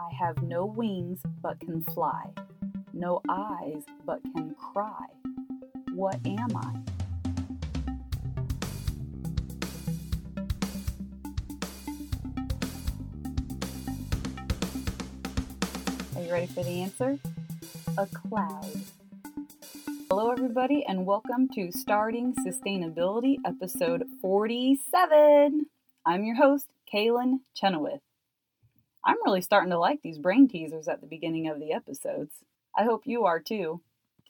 I have no wings but can fly, no eyes but can cry. What am I? Are you ready for the answer? A cloud. Hello everybody and welcome to Starting Sustainability episode 47. I'm your host, Kaylin Chenoweth. I'm really starting to like these brain teasers at the beginning of the episodes. I hope you are too.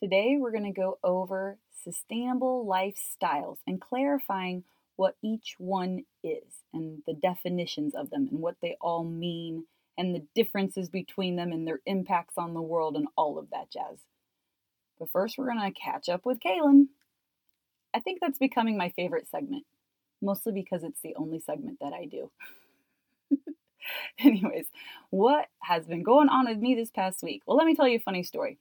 Today we're going to go over sustainable lifestyles and clarifying what each one is and the definitions of them and what they all mean and the differences between them and their impacts on the world and all of that jazz. But first we're going to catch up with Kaylin. I think that's becoming my favorite segment, mostly because it's the only segment that I do. Anyways, what has been going on with me this past week? Well, let me tell you a funny story.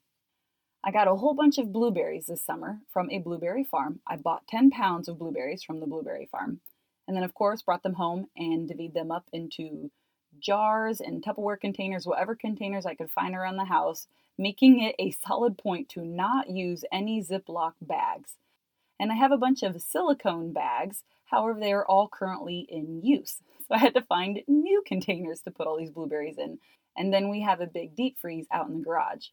I got a whole bunch of blueberries this summer from a blueberry farm. I bought 10 pounds of blueberries from the blueberry farm. And then, of course, brought them home and divvied them up into jars and Tupperware containers, whatever containers I could find around the house, making it a solid point to not use any Ziploc bags. And I have a bunch of silicone bags. However, they are all currently in use. So I had to find new containers to put all these blueberries in. And then we have a big deep freeze out in the garage.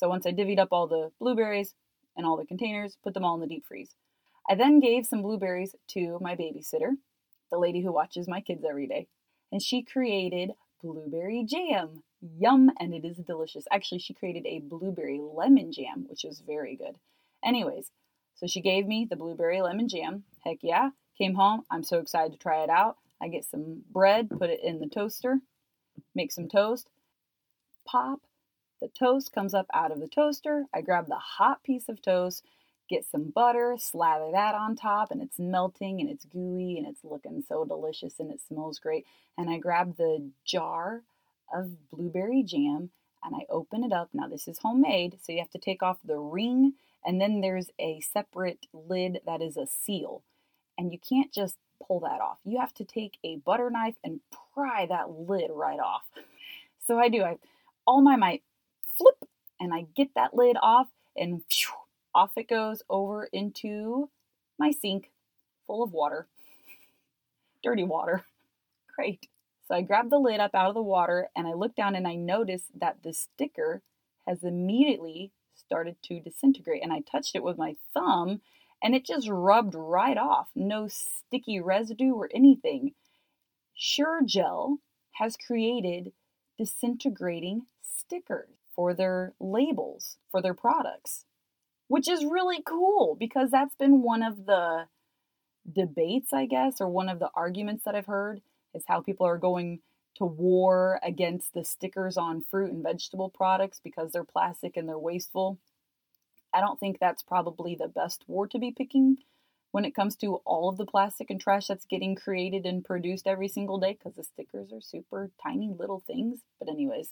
So once I divvied up all the blueberries and all the containers, put them all in the deep freeze. I then gave some blueberries to my babysitter, the lady who watches my kids every day. And she created blueberry jam. Yum, and it is delicious. Actually, she created a blueberry lemon jam, which was very good. Anyways, so she gave me the blueberry lemon jam. Heck yeah. Came home. I'm so excited to try it out. I get some bread, put it in the toaster, make some toast, pop. The toast comes up out of the toaster. I grab the hot piece of toast, get some butter, slather that on top, and it's melting and it's gooey and it's looking so delicious and it smells great. And I grab the jar of blueberry jam and I open it up. Now this is homemade, so you have to take off the ring and then there's a separate lid that is a seal. And you can't just pull that off. You have to take a butter knife and pry that lid right off. So I do. I all my might flip and I get that lid off and phew, off it goes over into my sink full of water. Dirty water. Great. So I grab the lid up out of the water and I look down and I notice that the sticker has immediately started to disintegrate. And I touched it with my thumb and it just rubbed right off. No sticky residue or anything. SureGel has created disintegrating stickers for their labels, for their products, which is really cool because that's been one of the debates, I guess, or one of the arguments that I've heard is how people are going to war against the stickers on fruit and vegetable products because they're plastic and they're wasteful. I don't think that's probably the best war to be picking when it comes to all of the plastic and trash that's getting created and produced every single day because the stickers are super tiny little things. But anyways,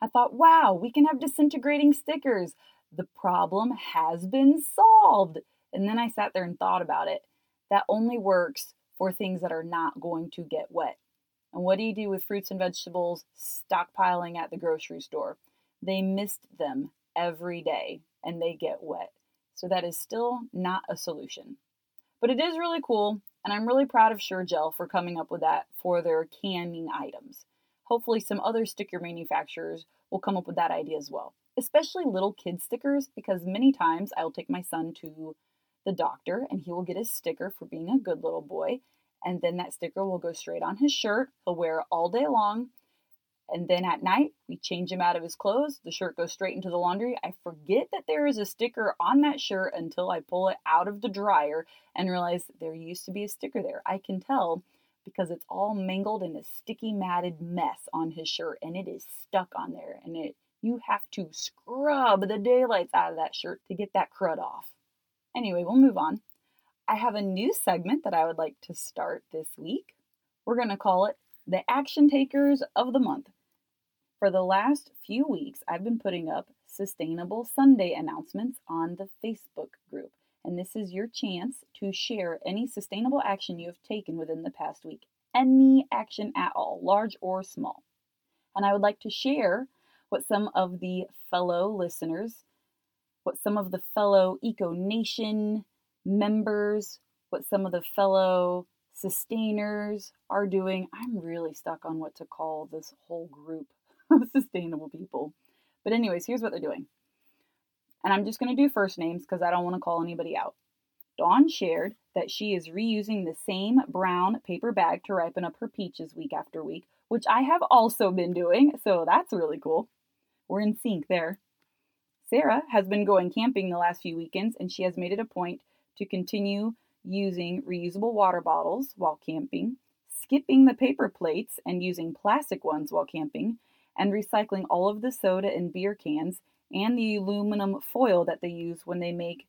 I thought, wow, we can have disintegrating stickers. The problem has been solved. And then I sat there and thought about it. That only works for things that are not going to get wet. And what do you do with fruits and vegetables stockpiling at the grocery store? They mist them every day and they get wet. So that is still not a solution. But it is really cool, and I'm really proud of SureGel for coming up with that for their canning items. Hopefully some other sticker manufacturers will come up with that idea as well. Especially little kid stickers, because many times I'll take my son to the doctor and he will get a sticker for being a good little boy, and then that sticker will go straight on his shirt. He'll wear it all day long. And then at night, we change him out of his clothes. The shirt goes straight into the laundry. I forget that there is a sticker on that shirt until I pull it out of the dryer and realize there used to be a sticker there. I can tell because it's all mangled in a sticky, matted mess on his shirt, and it is stuck on there. And you have to scrub the daylights out of that shirt to get that crud off. Anyway, we'll move on. I have a new segment that I would like to start this week. We're going to call it The Action Takers of the Month. For the last few weeks, I've been putting up Sustainable Sunday announcements on the Facebook group. And this is your chance to share any sustainable action you have taken within the past week. Any action at all, large or small. and I would like to share what some of the fellow Eco Nation members, what some of the fellow sustainers are doing. I'm really stuck on what to call this whole group of sustainable people. But anyways, here's what they're doing. And I'm just going to do first names because I don't want to call anybody out. Dawn shared that she is reusing the same brown paper bag to ripen up her peaches week after week, which I have also been doing, so that's really cool. We're in sync there. Sarah has been going camping the last few weekends, and she has made it a point to continue using reusable water bottles while camping, skipping the paper plates and using plastic ones while camping, and recycling all of the soda and beer cans and the aluminum foil that they use when they make,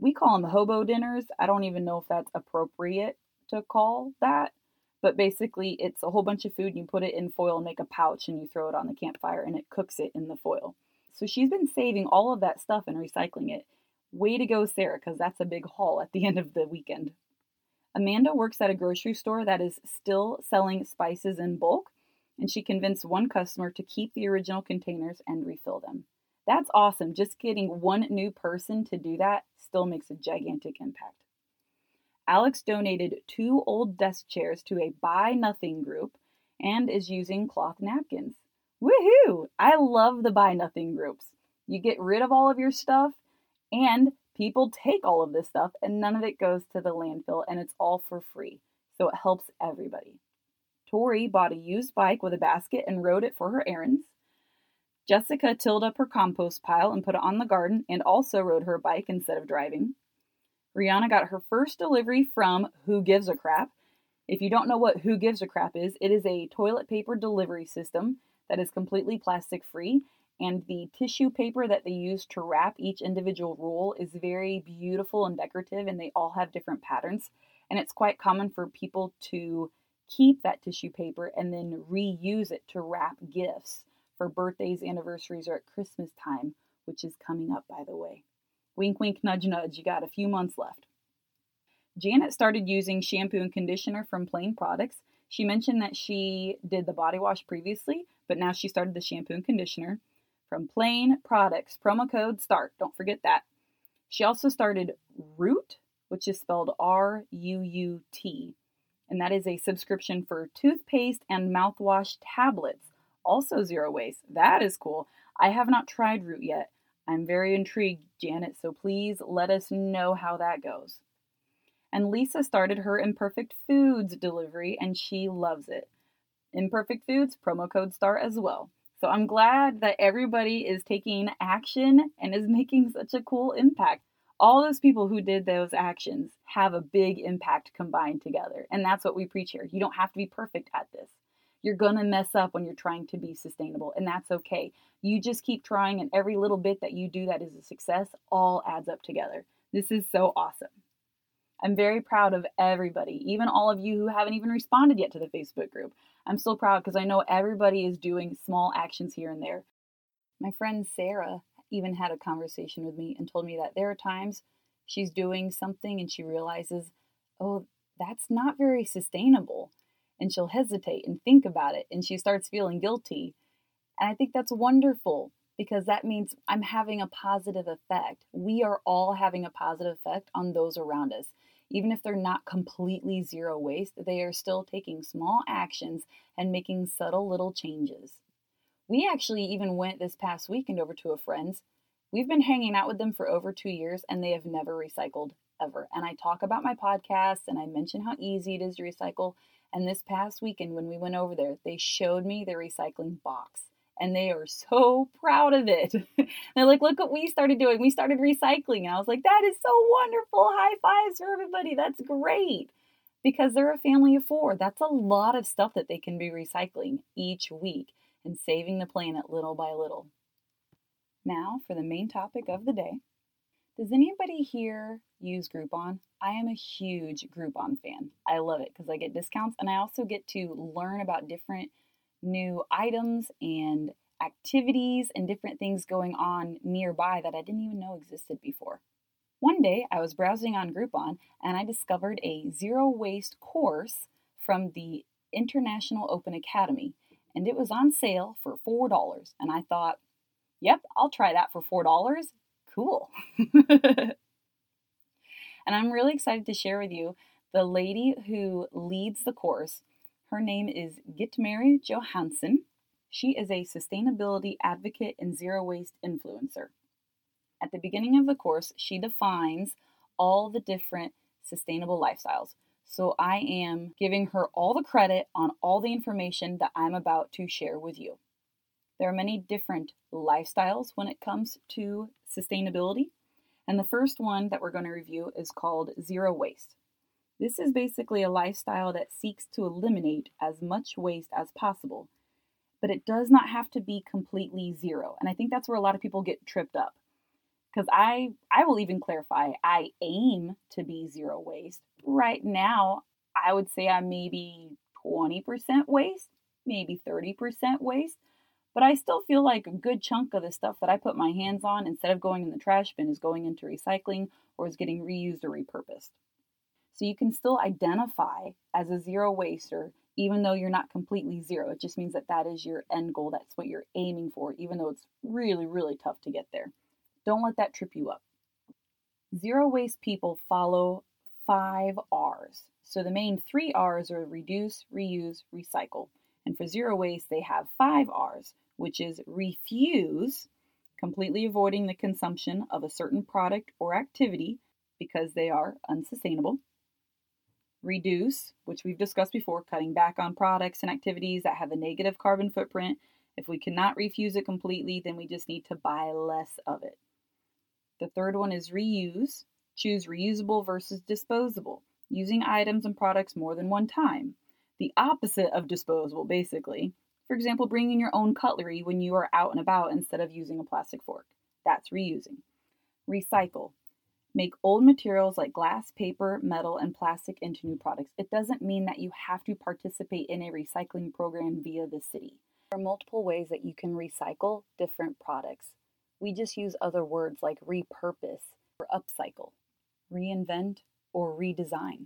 we call them hobo dinners. I don't even know if that's appropriate to call that, but basically it's a whole bunch of food and you put it in foil and make a pouch and you throw it on the campfire and it cooks it in the foil. So she's been saving all of that stuff and recycling it. Way to go, Sarah, because that's a big haul at the end of the weekend. Amanda works at a grocery store that is still selling spices in bulk, and she convinced one customer to keep the original containers and refill them. That's awesome. Just getting one new person to do that still makes a gigantic impact. Alex donated 2 old desk chairs to a Buy Nothing group and is using cloth napkins. Woohoo! I love the Buy Nothing groups. You get rid of all of your stuff, and people take all of this stuff, and none of it goes to the landfill, and it's all for free. So it helps everybody. Tori bought a used bike with a basket and rode it for her errands. Jessica tilled up her compost pile and put it on the garden and also rode her bike instead of driving. Rihanna got her first delivery from Who Gives a Crap. If you don't know what Who Gives a Crap is, it is a toilet paper delivery system that is completely plastic-free, and the tissue paper that they use to wrap each individual roll is very beautiful and decorative, and they all have different patterns. And it's quite common for people to keep that tissue paper and then reuse it to wrap gifts for birthdays, anniversaries, or at Christmas time, which is coming up, by the way. Wink, wink, nudge, nudge. You got a few months left. Janet started using shampoo and conditioner from Plain Products. She mentioned that she did the body wash previously, but now she started the shampoo and conditioner from Plain Products. Promo code START. Don't forget that. She also started Root, which is spelled R-U-U-T, and that is a subscription for toothpaste and mouthwash tablets. Also zero waste. That is cool. I have not tried Root yet. I'm very intrigued, Janet, so please let us know how that goes. And Lisa started her Imperfect Foods delivery, and she loves it. Imperfect Foods, promo code START as well. So I'm glad that everybody is taking action and is making such a cool impact. All those people who did those actions have a big impact combined together, and that's what we preach here. You don't have to be perfect at this. You're going to mess up when you're trying to be sustainable, and that's okay. You just keep trying, and every little bit that you do that is a success all adds up together. This is so awesome. I'm very proud of everybody, even all of you who haven't even responded yet to the Facebook group. I'm still proud because I know everybody is doing small actions here and there. My friend Sarah even had a conversation with me and told me that there are times she's doing something and she realizes, oh, that's not very sustainable. And she'll hesitate and think about it, and she starts feeling guilty. And I think that's wonderful, because that means I'm having a positive effect. We are all having a positive effect on those around us. Even if they're not completely zero waste, they are still taking small actions and making subtle little changes. We actually even went this past weekend over to a friend's. We've been hanging out with them for over 2 years, and they have never recycled ever. And I talk about my podcast, and I mention how easy it is to recycle. And this past weekend when we went over there, they showed me their recycling box. And they are so proud of it. They're like, look what we started doing. We started recycling. And I was like, that is so wonderful. High fives for everybody. That's great. Because they're a family of 4. That's a lot of stuff that they can be recycling each week and saving the planet little by little. Now for the main topic of the day. Does anybody here use Groupon? I am a huge Groupon fan. I love it because I get discounts, and I also get to learn about different new items and activities and different things going on nearby that I didn't even know existed before. One day I was browsing on Groupon and I discovered a zero waste course from the International Open Academy. and it was on sale for $4. And I thought, yep, I'll try that for $4. Cool. And I'm really excited to share with you the lady who leads the course. Her name is Gitmary Johansson. She is a sustainability advocate and zero-waste influencer. At the beginning of the course, she defines all the different sustainable lifestyles. So I am giving her all the credit on all the information that I'm about to share with you. There are many different lifestyles when it comes to sustainability. And the first one that we're going to review is called zero waste. This is basically a lifestyle that seeks to eliminate as much waste as possible, but it does not have to be completely zero. And I think that's where a lot of people get tripped up, because I will even clarify, I aim to be zero waste. Right now, I would say I'm maybe 20% waste, maybe 30% waste, but I still feel like a good chunk of the stuff that I put my hands on, instead of going in the trash bin, is going into recycling or is getting reused or repurposed. So you can still identify as a zero waster, even though you're not completely zero. It just means that that is your end goal. That's what you're aiming for, even though it's really, really tough to get there. Don't let that trip you up. Zero waste people follow 5 R's. So the main 3 R's are reduce, reuse, recycle. And for zero waste, they have 5 R's. Which is refuse, completely avoiding the consumption of a certain product or activity because they are unsustainable. Reduce, which we've discussed before, cutting back on products and activities that have a negative carbon footprint. If we cannot refuse it completely, then we just need to buy less of it. The third one is reuse. Choose reusable versus disposable, using items and products more than one time. The opposite of disposable, basically. For example, bringing your own cutlery when you are out and about instead of using a plastic fork. That's reusing. Recycle. Make old materials like glass, paper, metal, and plastic into new products. It doesn't mean that you have to participate in a recycling program via the city. There are multiple ways that you can recycle different products. We just use other words like repurpose or upcycle, reinvent, or redesign.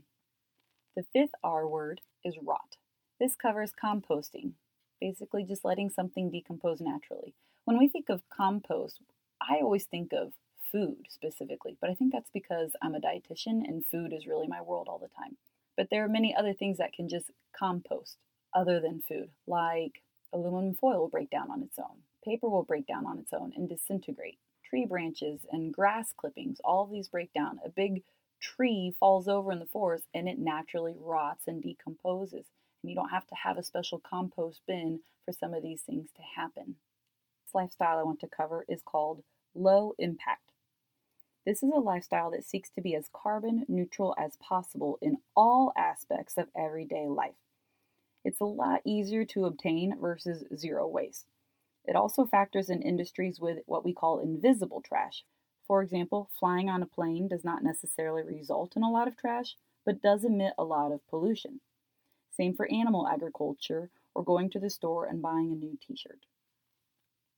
The fifth R word is rot. This covers composting. Basically just letting something decompose naturally. When we think of compost, I always think of food specifically, but I think that's because I'm a dietitian and food is really my world all the time. But there are many other things that can just compost other than food, like aluminum foil will break down on its own, paper will break down on its own and disintegrate, tree branches and grass clippings, all of these break down. A big tree falls over in the forest and it naturally rots and decomposes. And you don't have to have a special compost bin for some of these things to happen. This lifestyle I want to cover is called low impact. This is a lifestyle that seeks to be as carbon neutral as possible in all aspects of everyday life. It's a lot easier to obtain versus zero waste. It also factors in industries with what we call invisible trash. For example, flying on a plane does not necessarily result in a lot of trash, but does emit a lot of pollution. Same for animal agriculture or going to the store and buying a new t-shirt.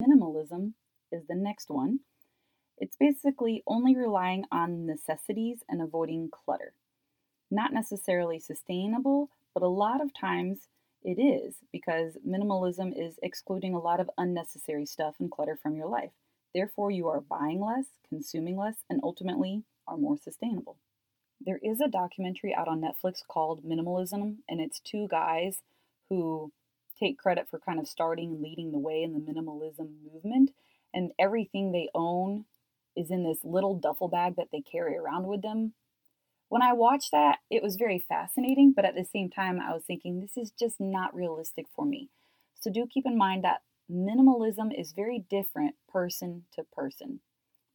Minimalism is the next one. It's basically only relying on necessities and avoiding clutter. Not necessarily sustainable, but a lot of times it is, because minimalism is excluding a lot of unnecessary stuff and clutter from your life. Therefore, you are buying less, consuming less, and ultimately are more sustainable. There is a documentary out on Netflix called Minimalism, and it's two guys who take credit for kind of starting and leading the way in the minimalism movement. And everything they own is in this little duffel bag that they carry around with them. When I watched that, it was very fascinating, but at the same time, I was thinking, this is just not realistic for me. So do keep in mind that minimalism is very different person to person.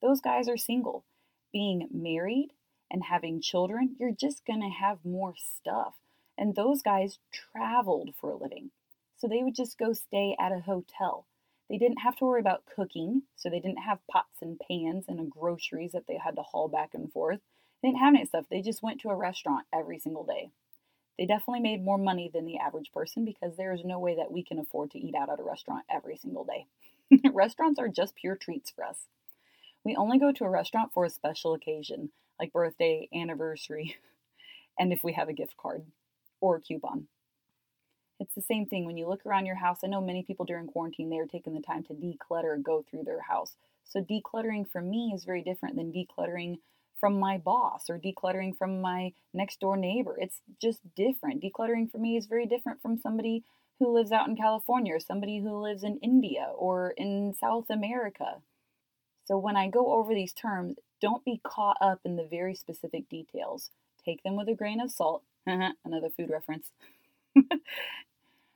Those guys are single. Being married and having children, you're just going to have more stuff. And those guys traveled for a living. So they would just go stay at a hotel. They didn't have to worry about cooking. So they didn't have pots and pans and groceries that they had to haul back and forth. They didn't have any stuff. They just went to a restaurant every single day. They definitely made more money than the average person, because there is no way that we can afford to eat out at a restaurant every single day. Restaurants are just pure treats for us. We only go to a restaurant for a special occasion, like birthday, anniversary, and if we have a gift card or a coupon. It's the same thing when you look around your house. I know many people during quarantine, they are taking the time to declutter and go through their house. So decluttering for me is very different than decluttering from my boss or decluttering from my next door neighbor. It's just different. Decluttering for me is very different from somebody who lives out in California or somebody who lives in India or in South America. So when I go over these terms, don't be caught up in the very specific details. Take them with a grain of salt. Another food reference.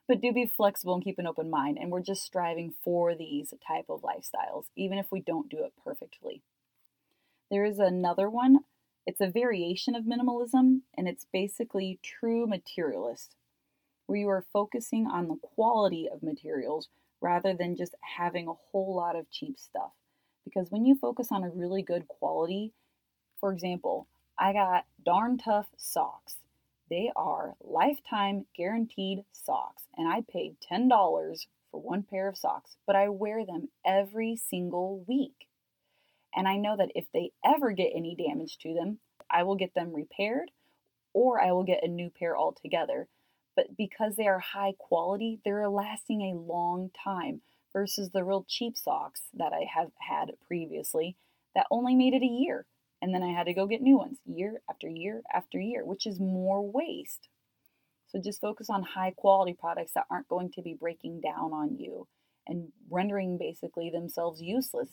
But do be flexible and keep an open mind. And we're just striving for these type of lifestyles, even if we don't do it perfectly. There is another one. It's a variation of minimalism, and it's basically true materialist, where you are focusing on the quality of materials rather than just having a whole lot of cheap stuff. Because when you focus on a really good quality, for example, I got Darn Tough socks. They are lifetime guaranteed socks, and I paid $10 for one pair of socks, but I wear them every single week. And I know that if they ever get any damage to them, I will get them repaired or I will get a new pair altogether. But because they are high quality, they're lasting a long time versus the real cheap socks that I have had previously that only made it a year. And then I had to go get new ones year after year after year, which is more waste. So just focus on high quality products that aren't going to be breaking down on you and rendering basically themselves useless.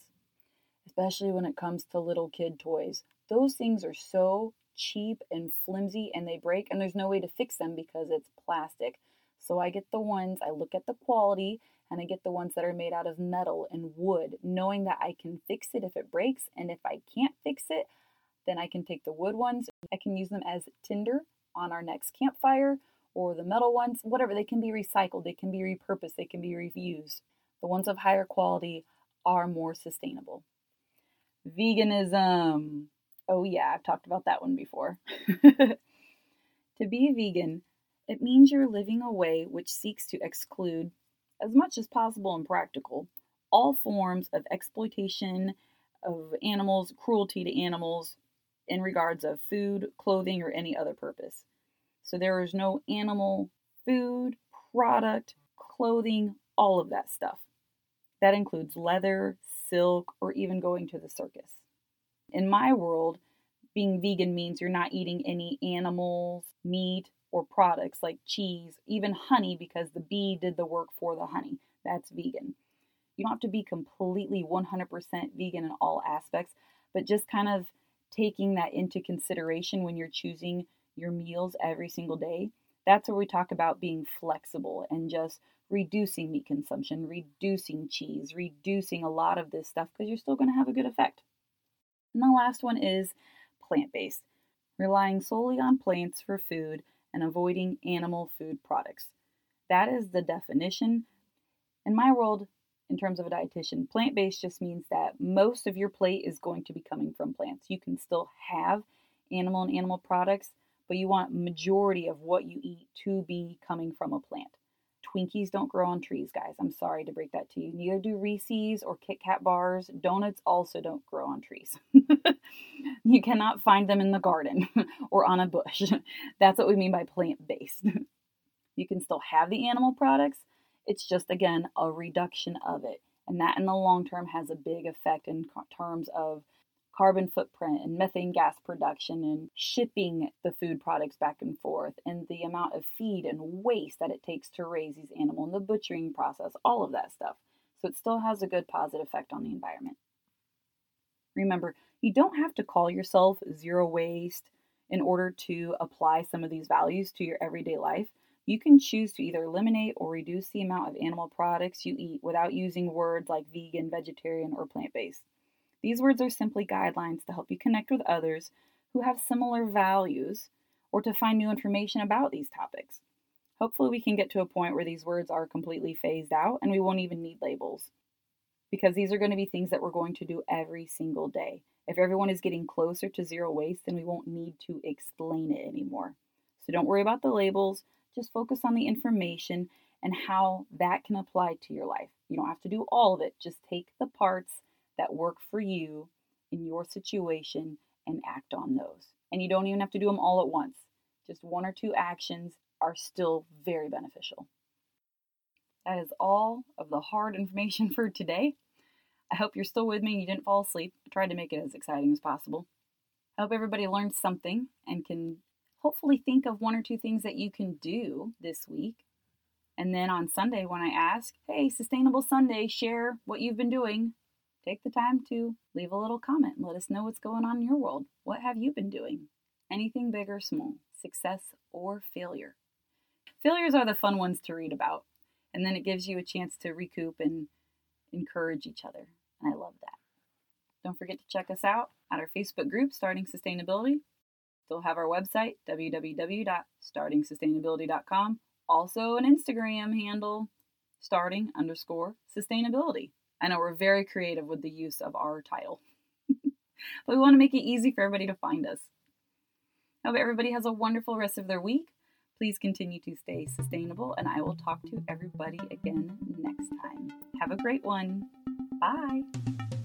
Especially when it comes to little kid toys. Those things are so cheap and flimsy and they break and there's no way to fix them because it's plastic. So I get the ones, I look at the quality, and I get the ones that are made out of metal and wood, knowing that I can fix it if it breaks. And if I can't fix it, then I can take the wood ones. I can use them as tinder on our next campfire, or the metal ones, whatever. They can be recycled, they can be repurposed, they can be reused. The ones of higher quality are more sustainable. Veganism. Oh yeah, I've talked about that one before. To be a vegan, it means you're living a way which seeks to exclude, as much as possible and practical, all forms of exploitation of animals, cruelty to animals, in regards of food, clothing, or any other purpose. So there is no animal, food, product, clothing, all of that stuff. That includes leather, silk, or even going to the circus. In my world, being vegan means you're not eating any animals, meat, or products like cheese, even honey, because the bee did the work for the honey. That's vegan. You don't have to be completely 100% vegan in all aspects, but just kind of taking that into consideration when you're choosing your meals every single day. That's where we talk about being flexible and just reducing meat consumption, reducing cheese, reducing a lot of this stuff because you're still going to have a good effect. And the last one is plant-based, relying solely on plants for food and avoiding animal food products. That is the definition. In my world, in terms of a dietitian, plant-based just means that most of your plate is going to be coming from plants. You can still have animal and animal products, but you want majority of what you eat to be coming from a plant. Twinkies don't grow on trees, guys. I'm sorry to break that to you. Neither do Reese's or Kit Kat bars. Donuts also don't grow on trees. You cannot find them in the garden or on a bush. That's what we mean by plant-based. You can still have the animal products. It's just, again, a reduction of it. And that in the long term has a big effect in terms of carbon footprint and methane gas production and shipping the food products back and forth and the amount of feed and waste that it takes to raise these animals and the butchering process, all of that stuff. So it still has a good positive effect on the environment. Remember, you don't have to call yourself zero waste in order to apply some of these values to your everyday life. You can choose to either eliminate or reduce the amount of animal products you eat without using words like vegan, vegetarian, or plant-based. These words are simply guidelines to help you connect with others who have similar values or to find new information about these topics. Hopefully we can get to a point where these words are completely phased out and we won't even need labels, because these are going to be things that we're going to do every single day. If everyone is getting closer to zero waste, then we won't need to explain it anymore. So don't worry about the labels, just focus on the information and how that can apply to your life. You don't have to do all of it, just take the parts that work for you in your situation and act on those. And you don't even have to do them all at once. Just one or two actions are still very beneficial. That is all of the hard information for today. I hope you're still with me and you didn't fall asleep. I tried to make it as exciting as possible. I hope everybody learned something and can hopefully think of one or two things that you can do this week. And then on Sunday, when I ask, hey, Sustainable Sunday, share what you've been doing. Take the time to leave a little comment and let us know what's going on in your world. What have you been doing? Anything big or small, success or failure. Failures are the fun ones to read about. And then it gives you a chance to recoup and encourage each other. And I love that. Don't forget to check us out at our Facebook group, Starting Sustainability. We'll have our website, www.startingsustainability.com. Also an Instagram handle, starting_sustainability. I know we're very creative with the use of our title. But we want to make it easy for everybody to find us. Hope everybody has a wonderful rest of their week. Please continue to stay sustainable, and I will talk to everybody again next time. Have a great one. Bye.